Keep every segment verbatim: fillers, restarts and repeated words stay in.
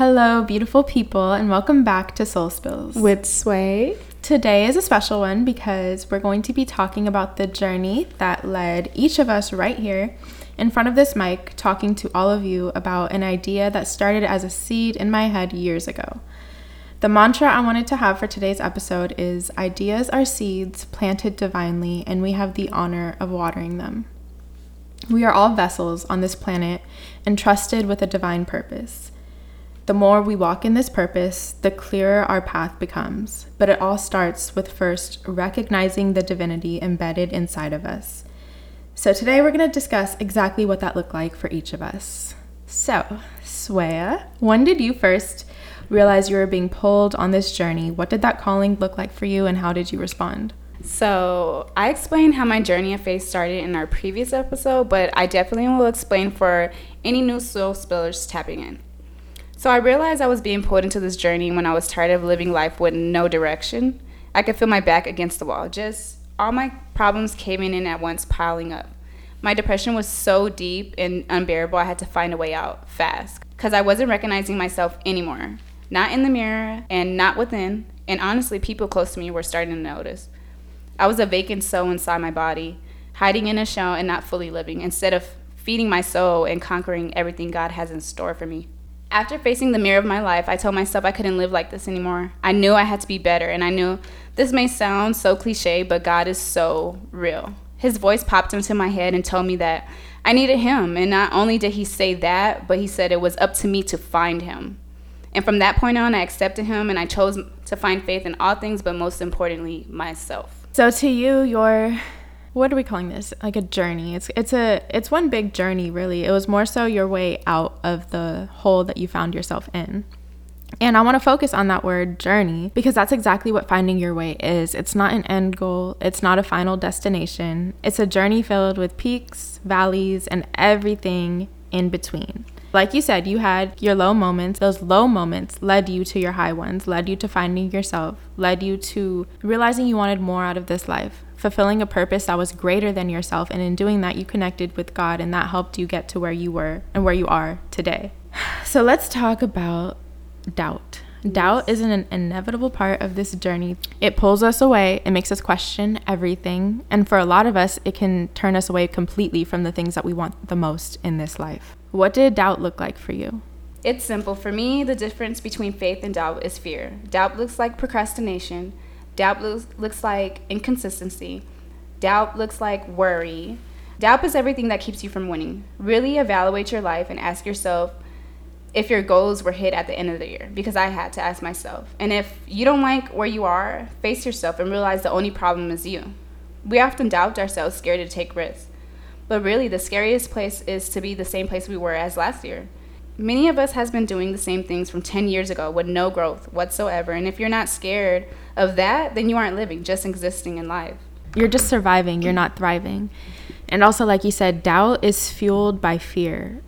Hello, beautiful people, and welcome back to Soul Spills with Sway. Today is a special one because we're going to be talking about the journey that led each of us right here in front of this mic, talking to all of you about an idea that started as a seed in my head years ago. The mantra I wanted to have for today's episode is, ideas are seeds planted divinely, and we have the honor of watering them. We are all vessels on this planet entrusted with a divine purpose. The more we walk in this purpose, the clearer our path becomes. But it all starts with first recognizing the divinity embedded inside of us. So today we're going to discuss exactly what that looked like for each of us. So, Swaya, when did you first realize you were being pulled on this journey? What did that calling look like for you, and how did you respond? So I explained how my journey of faith started in our previous episode, but I definitely will explain for any new soul spillers tapping in. So I realized I was being pulled into this journey when I was tired of living life with no direction. I could feel my back against the wall. Just all my problems came in at once, piling up. My depression was so deep and unbearable, I had to find a way out fast because I wasn't recognizing myself anymore. Not in the mirror and not within, and honestly, people close to me were starting to notice. I was a vacant soul inside my body, hiding in a shell and not fully living, instead of feeding my soul and conquering everything God has in store for me. After facing the mirror of my life, I told myself I couldn't live like this anymore. I knew I had to be better, and I knew this may sound so cliche, but God is so real. His voice popped into my head and told me that I needed him, and not only did he say that, but he said it was up to me to find him. And from that point on, I accepted him, and I chose to find faith in all things, but most importantly, myself. So to you, your, what are we calling this? Like a journey. It's it's a it's one big journey, really. It was more so your way out of the hole that you found yourself in. And I want to focus on that word journey, because that's exactly what finding your way is. It's not an end goal. It's not a final destination. It's a journey filled with peaks, valleys, and everything in between. Like you said, you had your low moments. Those low moments led you to your high ones, led you to finding yourself, led you to realizing you wanted more out of this life, fulfilling a purpose that was greater than yourself. And in doing that, you connected with God, and that helped you get to where you were and where you are today. So let's talk about doubt. Doubt is an inevitable part of this journey. It pulls us away. It makes us question everything. And for a lot of us, it can turn us away completely from the things that we want the most in this life. What did doubt look like for you? It's simple. For me, the difference between faith and doubt is fear. Doubt looks like procrastination. Doubt looks, looks like inconsistency. Doubt looks like worry. Doubt is everything that keeps you from winning. Really evaluate your life and ask yourself, if your goals were hit at the end of the year, because I had to ask myself. And if you don't like where you are, face yourself and realize the only problem is you. We often doubt ourselves, scared to take risks. But really, the scariest place is to be the same place we were as last year. Many of us has been doing the same things from ten years ago with no growth whatsoever. And if you're not scared of that, then you aren't living, just existing in life. You're just surviving, you're not thriving. And also, like you said, doubt is fueled by fear.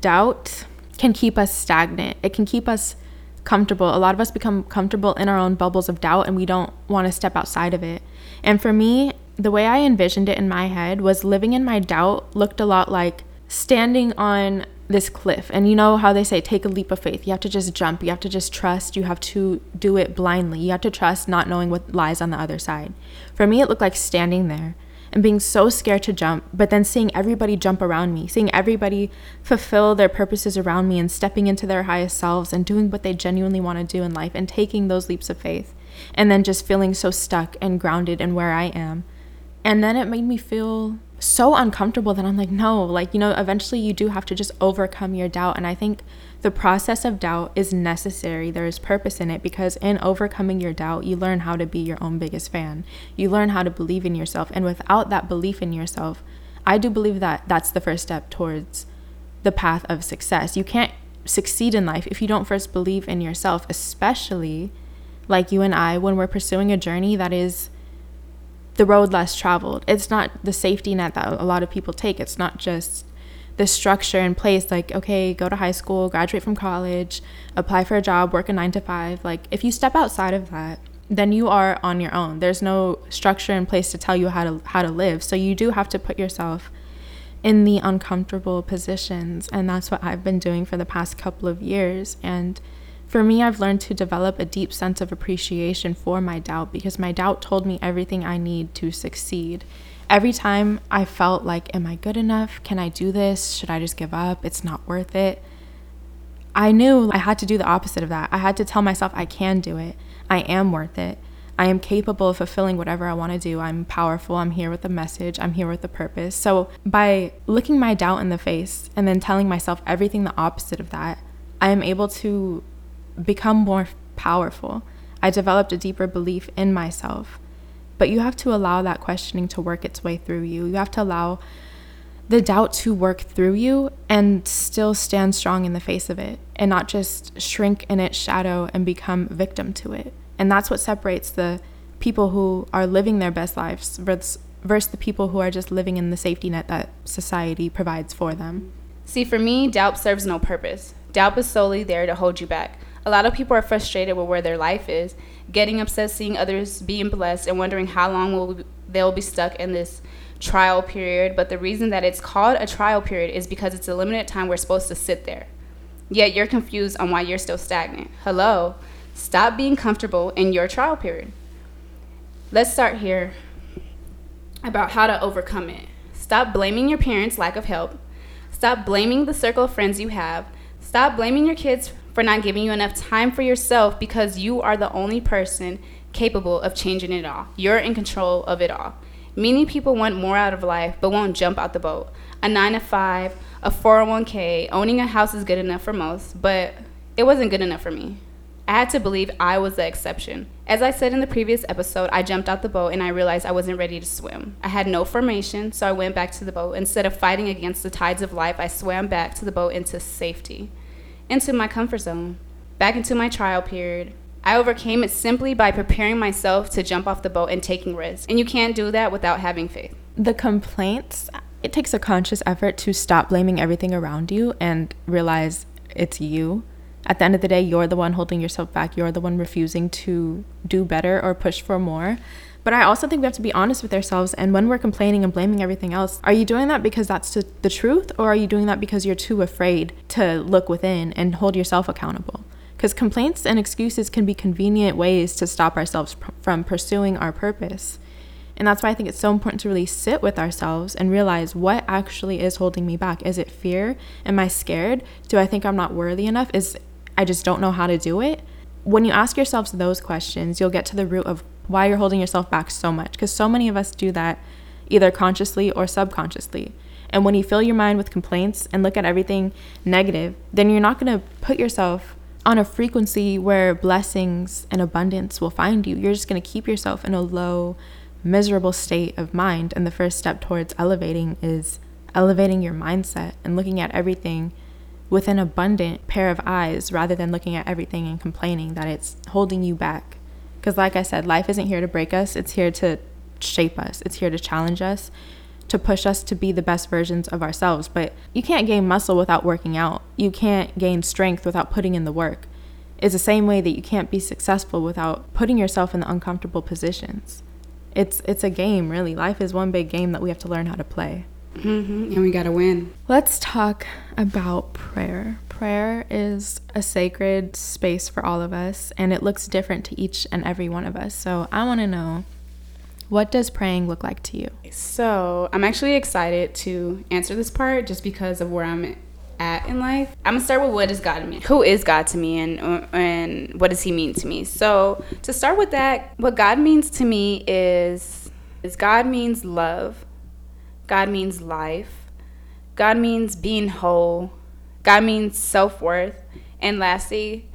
Doubt can keep us stagnant. It can keep us comfortable. A lot of us become comfortable in our own bubbles of doubt, and we don't want to step outside of it. And for me, the way I envisioned it in my head was, living in my doubt looked a lot like standing on this cliff. And you know how they say, take a leap of faith. You have to just jump. You have to just trust. You have to do it blindly. You have to trust, not knowing what lies on the other side. For me, it looked like standing there and being so scared to jump, but then seeing everybody jump around me, seeing everybody fulfill their purposes around me and stepping into their highest selves and doing what they genuinely want to do in life and taking those leaps of faith, and then just feeling so stuck and grounded in where I am. And then it made me feel so uncomfortable that I'm like, no, like, you know, eventually you do have to just overcome your doubt. And I think the process of doubt is necessary. There is purpose in it, because in overcoming your doubt, you learn how to be your own biggest fan. You learn how to believe in yourself. And without that belief in yourself, I do believe that that's the first step towards the path of success. You can't succeed in life if you don't first believe in yourself, especially like you and I, when we're pursuing a journey that is the road less traveled. It's not the safety net that a lot of people take. It's not just the structure in place, like, okay, go to high school, graduate from college, apply for a job, work a nine to five. Like, if you step outside of that, then you are on your own. There's no structure in place to tell you how to how to live. So you do have to put yourself in the uncomfortable positions. And that's what I've been doing for the past couple of years. And for me, I've learned to develop a deep sense of appreciation for my doubt, because my doubt told me everything I need to succeed. Every time I felt like, am I good enough? Can I do this? Should I just give up? It's not worth it. I knew I had to do the opposite of that. I had to tell myself I can do it. I am worth it. I am capable of fulfilling whatever I want to do. I'm powerful. I'm here with a message. I'm here with a purpose. So by looking my doubt in the face and then telling myself everything the opposite of that, I am able to become more powerful. I developed a deeper belief in myself. But you have to allow that questioning to work its way through you. You have to allow the doubt to work through you and still stand strong in the face of it and not just shrink in its shadow and become victim to it. And that's what separates the people who are living their best lives versus, versus the people who are just living in the safety net that society provides for them. See, for me, doubt serves no purpose. Doubt is solely there to hold you back. A lot of people are frustrated with where their life is, getting upset, seeing others being blessed, and wondering how long will they'll be stuck in this trial period. But the reason that it's called a trial period is because it's a limited time we're supposed to sit there. Yet you're confused on why you're still stagnant. Hello? Stop being comfortable in your trial period. Let's start here about how to overcome it. Stop blaming your parents' lack of help. Stop blaming the circle of friends you have. Stop blaming your kids for not giving you enough time for yourself, because you are the only person capable of changing it all. You're in control of it all. Many people want more out of life but won't jump out the boat. A nine to five, a four oh one k, owning a house is good enough for most, but it wasn't good enough for me. I had to believe I was the exception. As I said in the previous episode, I jumped out the boat and I realized I wasn't ready to swim. I had no formation, so I went back to the boat. Instead of fighting against the tides of life, I swam back to the boat into safety, into my comfort zone, back into my trial period. I overcame it simply by preparing myself to jump off the boat and taking risks. And you can't do that without having faith. The complaints, it takes a conscious effort to stop blaming everything around you and realize it's you. At the end of the day, you're the one holding yourself back. You're the one refusing to do better or push for more. But I also think we have to be honest with ourselves. And when we're complaining and blaming everything else, are you doing that because that's the truth? Or are you doing that because you're too afraid to look within and hold yourself accountable? Because complaints and excuses can be convenient ways to stop ourselves pr- from pursuing our purpose. And that's why I think it's so important to really sit with ourselves and realize what actually is holding me back. Is it fear? Am I scared? Do I think I'm not worthy enough? Is I just don't know how to do it? When you ask yourselves those questions, you'll get to the root of why you're holding yourself back so much, because so many of us do that either consciously or subconsciously. And when you fill your mind with complaints and look at everything negative, then you're not going to put yourself on a frequency where blessings and abundance will find you. You're just going to keep yourself in a low, miserable state of mind. And the first step towards elevating is elevating your mindset and looking at everything with an abundant pair of eyes, rather than looking at everything and complaining that it's holding you back. Because like I said, life isn't here to break us. It's here to shape us. It's here to challenge us, to push us to be the best versions of ourselves. But you can't gain muscle without working out. You can't gain strength without putting in the work. It's the same way that you can't be successful without putting yourself in the uncomfortable positions. It's, it's a game, really. Life is one big game that we have to learn how to play. Mm-hmm. And we gotta win. Let's talk about prayer. Prayer is a sacred space for all of us, and it looks different to each and every one of us. So I want to know, what does praying look like to you? So I'm actually excited to answer this part just because of where I'm at in life. I'm gonna start with what is God to me? Who is God to me, and and what does he mean to me? So to start with that, what God means to me is is God means love. God means life. God means being whole. God means self-worth. And lastly,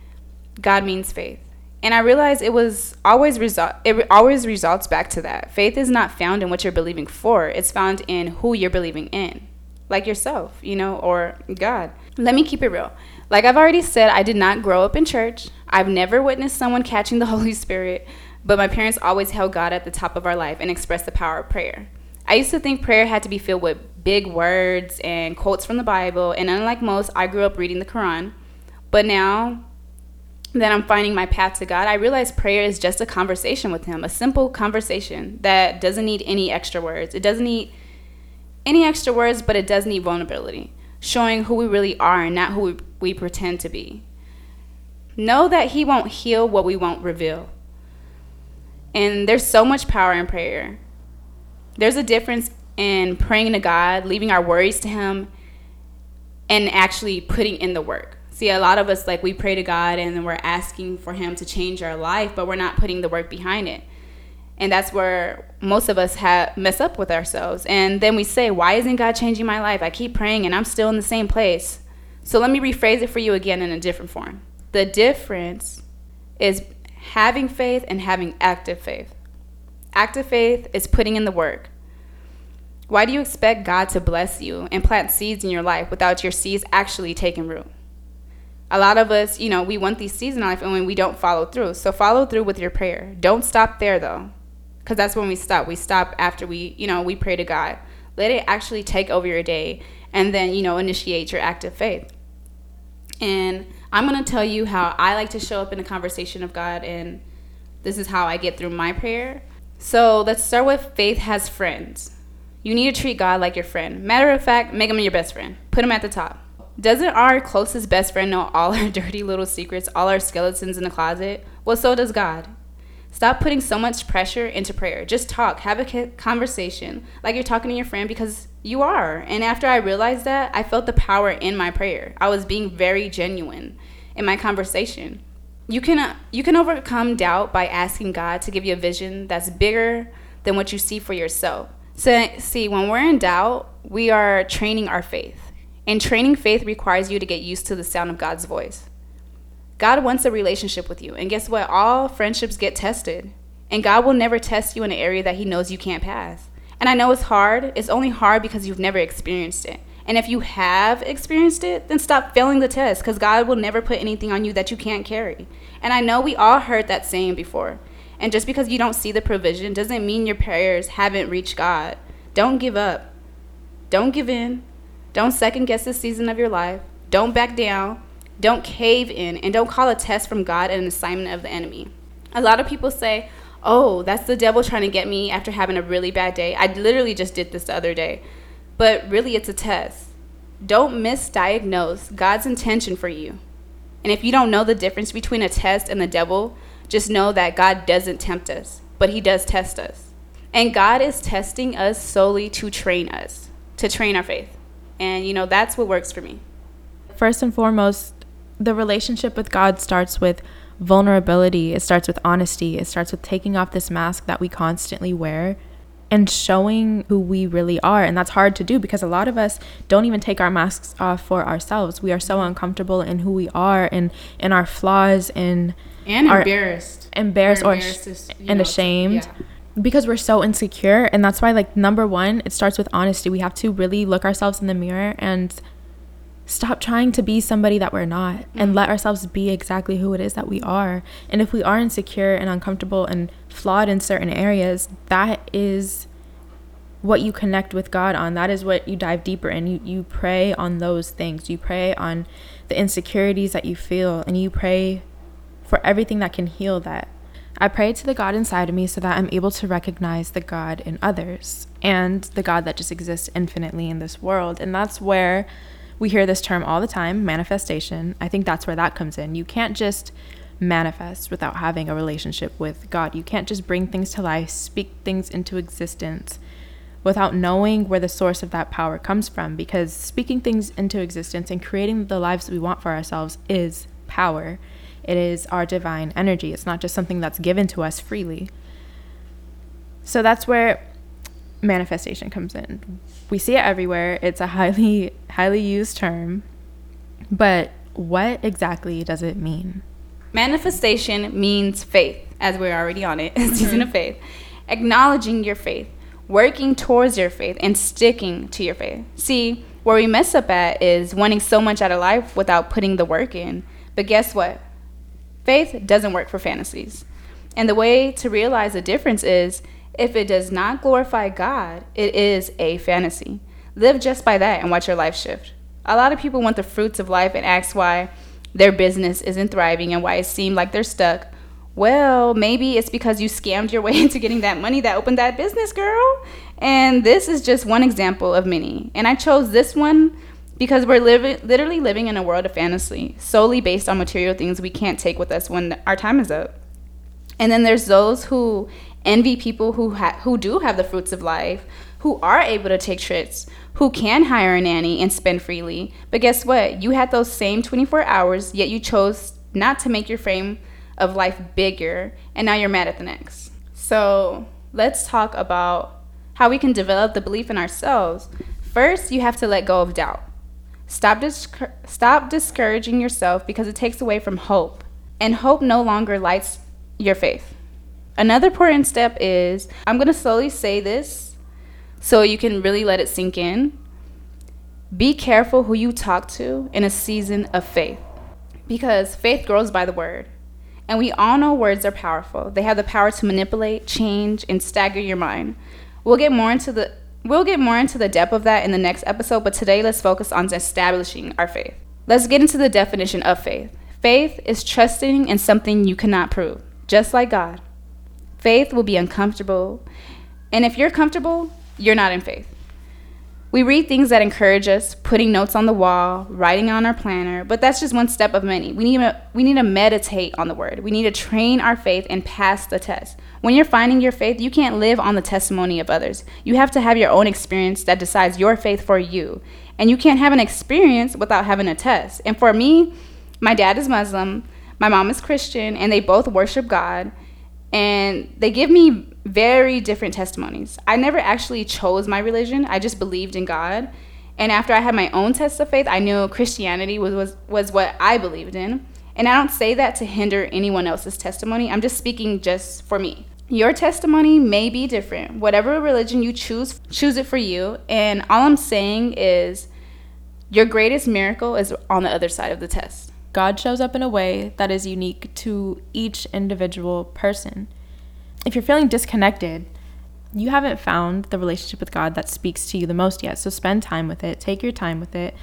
God means faith. And I realized it was always result. It always results back to that. Faith is not found in what you're believing for. It's found in who you're believing in, like yourself, you know, or God. Let me keep it real. Like I've already said, I did not grow up in church. I've never witnessed someone catching the Holy Spirit, but my parents always held God at the top of our life and expressed the power of prayer. I used to think prayer had to be filled with big words and quotes from the Bible, and unlike most, I grew up reading the Quran. But now that I'm finding my path to God, I realize prayer is just a conversation with Him, a simple conversation that doesn't need any extra words. It doesn't need any extra words, but it does need vulnerability, showing who we really are and not who we, we pretend to be. Know that he won't heal what we won't reveal. And there's so much power in prayer. There's a difference in praying to God, leaving our worries to him, and actually putting in the work. See, a lot of us, like, we pray to God and then we're asking for him to change our life, but we're not putting the work behind it. And that's where most of us have mess up with ourselves. And then we say, why isn't God changing my life? I keep praying and I'm still in the same place. So let me rephrase it for you again in a different form. The difference is having faith and having active faith. Active faith is putting in the work. Why do you expect God to bless you and plant seeds in your life without your seeds actually taking root? A lot of us, you know, we want these seeds in our life and when we don't follow through. So follow through with your prayer. Don't stop there, though. Because that's when we stop. We stop after we, you know, we pray to God. Let it actually take over your day and then, you know, initiate your active faith. And I'm going to tell you how I like to show up in a conversation of God, and this is how I get through my prayer. So let's start with faith has friends. You need to treat God like your friend. Matter of fact, make him your best friend. Put him at the top. Doesn't our closest best friend know all our dirty little secrets, all our skeletons in the closet? Well, so does God. Stop putting so much pressure into prayer. Just talk. Have a conversation like you're talking to your friend, because you are. And after I realized that, I felt the power in my prayer. I was being very genuine in my conversation. You can, you can overcome doubt by asking God to give you a vision that's bigger than what you see for yourself. So, see, when we're in doubt, we are training our faith. And training faith requires you to get used to the sound of God's voice. God wants a relationship with you. And guess what? All friendships get tested. And God will never test you in an area that he knows you can't pass. And I know it's hard. It's only hard because you've never experienced it. And if you have experienced it, then stop failing the test, because God will never put anything on you that you can't carry. And I know we all heard that saying before. And just because you don't see the provision doesn't mean your prayers haven't reached God. Don't give up. Don't give in. Don't second guess this season of your life. Don't back down. Don't cave in, and don't call a test from God an assignment of the enemy. A lot of people say, oh, that's the devil trying to get me after having a really bad day. I literally just did this the other day. But really, it's a test. Don't misdiagnose God's intention for you. And if you don't know the difference between a test and the devil, just know that God doesn't tempt us, but he does test us. And God is testing us solely to train us, to train our faith. And, you know, that's what works for me. First and foremost, the relationship with God starts with vulnerability. It starts with honesty. It starts with taking off this mask that we constantly wear and showing who we really are. And that's hard to do, because a lot of us don't even take our masks off for ourselves. We are so uncomfortable in who we are and in our flaws and and our embarrassed embarrassed or, embarrassed or sh- to, and know, ashamed to, yeah. Because we're so insecure. And that's why, like, number one, it starts with honesty. We have to really look ourselves in the mirror and stop trying to be somebody that we're not, and let ourselves be exactly who it is that we are. And if we are insecure and uncomfortable and flawed in certain areas, that is what you connect with God on. That is what you dive deeper in. You, you pray on those things. You pray on the insecurities that you feel, and you pray for everything that can heal that. I pray to the God inside of me so that I'm able to recognize the God in others and the God that just exists infinitely in this world. And that's where we hear this term all the time, manifestation. I think that's where that comes in. You can't just manifest without having a relationship with God. You can't just bring things to life, speak things into existence without knowing where the source of that power comes from, because speaking things into existence and creating the lives that we want for ourselves is power. It is our divine energy. It's not just something that's given to us freely. So that's where manifestation comes in. We see it everywhere. It's a highly highly used term, but what exactly does it mean? Manifestation means faith, as we're already on it. Mm-hmm. Season of faith. Acknowledging your faith, working towards your faith, and sticking to your faith. See, where we mess up at is wanting so much out of life without putting the work in. But guess what? Faith doesn't work for fantasies. And the way to realize the difference is, if it does not glorify God, it is a fantasy. Live just by that and watch your life shift. A lot of people want the fruits of life and ask why their business isn't thriving and why it seems like they're stuck, well, maybe it's because you scammed your way into getting that money that opened that business, girl. And this is just one example of many. And I chose this one because we're li- literally living in a world of fantasy, solely based on material things we can't take with us when our time is up. And then there's those who envy people who ha- who do have the fruits of life, who are able to take trips, who can hire a nanny and spend freely. But guess what? You had those same twenty-four hours, yet you chose not to make your frame of life bigger, and now you're mad at the next. So let's talk about how we can develop the belief in ourselves. First, you have to let go of doubt. Stop dis- stop discouraging yourself, because it takes away from hope, and hope no longer lights your faith. Another important step is, I'm gonna slowly say this so you can really let it sink in. Be careful who you talk to in a season of faith, because faith grows by the word. And we all know words are powerful. They have the power to manipulate, change, and stagger your mind. We'll get more into the we'll get more into the depth of that in the next episode, but today let's focus on establishing our faith. Let's get into the definition of faith. Faith is trusting in something you cannot prove, just like God. Faith will be uncomfortable, and if you're comfortable, you're not in faith. We read things that encourage us, putting notes on the wall, writing on our planner, but that's just one step of many. We need to, we need to meditate on the word. We need to train our faith and pass the test. When you're finding your faith, you can't live on the testimony of others. You have to have your own experience that decides your faith for you. And you can't have an experience without having a test. And for me, my dad is Muslim, my mom is Christian, and they both worship God. And they give me very different testimonies. I never actually chose my religion. I just believed in God. And after I had my own test of faith, I knew Christianity was, was, was what I believed in. And I don't say that to hinder anyone else's testimony. I'm just speaking just for me. Your testimony may be different. Whatever religion you choose, choose it for you. And all I'm saying is your greatest miracle is on the other side of the test. God shows up in a way that is unique to each individual person. If you're feeling disconnected, you haven't found the relationship with God that speaks to you the most yet. So spend time with it, take your time with it,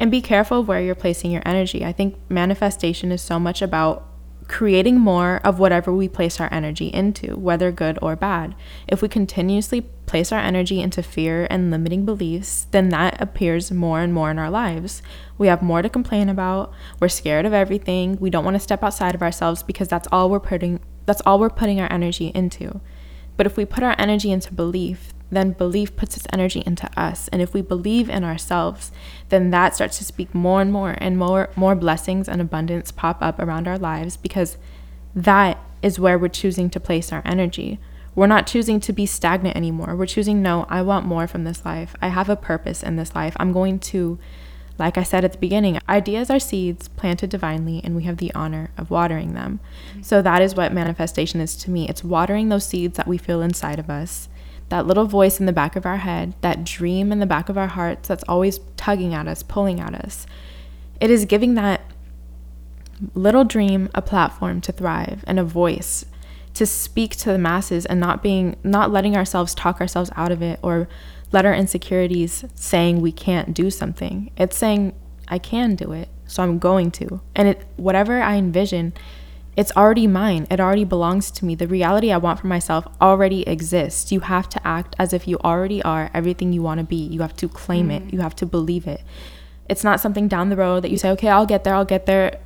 and be careful of where you're placing your energy. I think manifestation is so much about creating more of whatever we place our energy into, whether good or bad. If we continuously place our energy into fear and limiting beliefs, then that appears more and more in our lives. We have more to complain about. We're scared of everything. We don't want to step outside of ourselves because that's all we're putting that's all we're putting our energy into. But if we put our energy into belief, then belief puts its energy into us. And if we believe in ourselves, then that starts to speak more and more, and more more blessings and abundance pop up around our lives, because that is where we're choosing to place our energy. We're not choosing to be stagnant anymore. We're choosing, no, I want more from this life. I have a purpose in this life. I'm going to, like I said at the beginning, ideas are seeds planted divinely, and we have the honor of watering them. So that is what manifestation is to me. It's watering those seeds that we feel inside of us, that little voice in the back of our head, that dream in the back of our hearts that's always tugging at us, pulling at us. It is giving that little dream a platform to thrive and a voice to speak to the masses, and not being, not letting ourselves talk ourselves out of it, or let our insecurities saying we can't do something. It's saying, I can do it, so I'm going to. And it, whatever I envision, it's already mine. It already belongs to me. The reality I want for myself already exists. You have to act as if you already are everything you want to be. You have to claim mm-hmm. it. You have to believe it. It's not something down the road that you say, okay, I'll get there, I'll get there.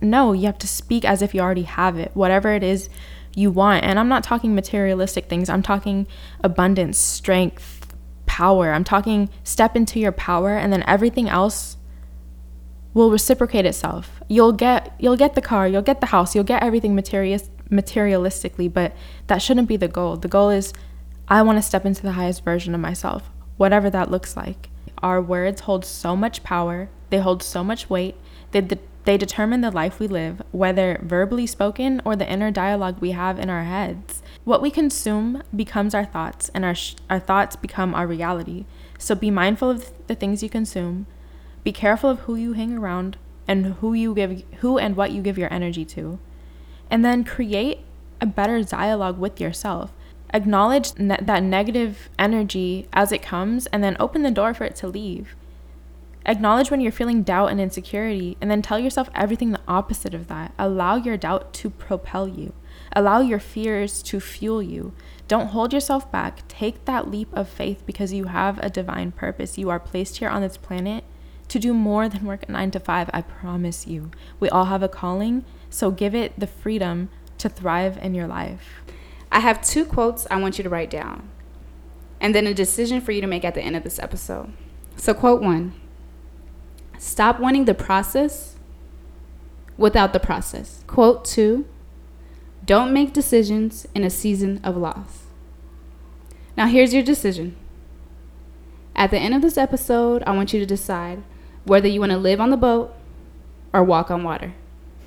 No, you have to speak as if you already have it, whatever it is you want. And I'm not talking materialistic things. I'm talking abundance, strength, power. I'm talking step into your power, and then everything else will reciprocate itself. You'll get you'll get the car, you'll get the house, you'll get everything materialis- materialistically, but that shouldn't be the goal. The goal is, I want to step into the highest version of myself, whatever that looks like. Our words hold so much power. They hold so much weight. They de- they determine the life we live, whether verbally spoken or the inner dialogue we have in our heads. What we consume becomes our thoughts, and our sh- our thoughts become our reality. So be mindful of the things you consume. Be careful of who you hang around, and who you give, who and what you give your energy to. And then create a better dialogue with yourself. Acknowledge ne- that negative energy as it comes, and then open the door for it to leave. Acknowledge when you're feeling doubt and insecurity, and then tell yourself everything the opposite of that. Allow your doubt to propel you. Allow your fears to fuel you. Don't hold yourself back. Take that leap of faith because you have a divine purpose. You are placed here on this planet to do more than work a nine to five, I promise you. We all have a calling, so give it the freedom to thrive in your life. I have two quotes I want you to write down, and then a decision for you to make at the end of this episode. So quote one, stop wanting the process without the process. Quote two, don't make decisions in a season of loss. Now here's your decision. At the end of this episode, I want you to decide whether you want to live on the boat or walk on water.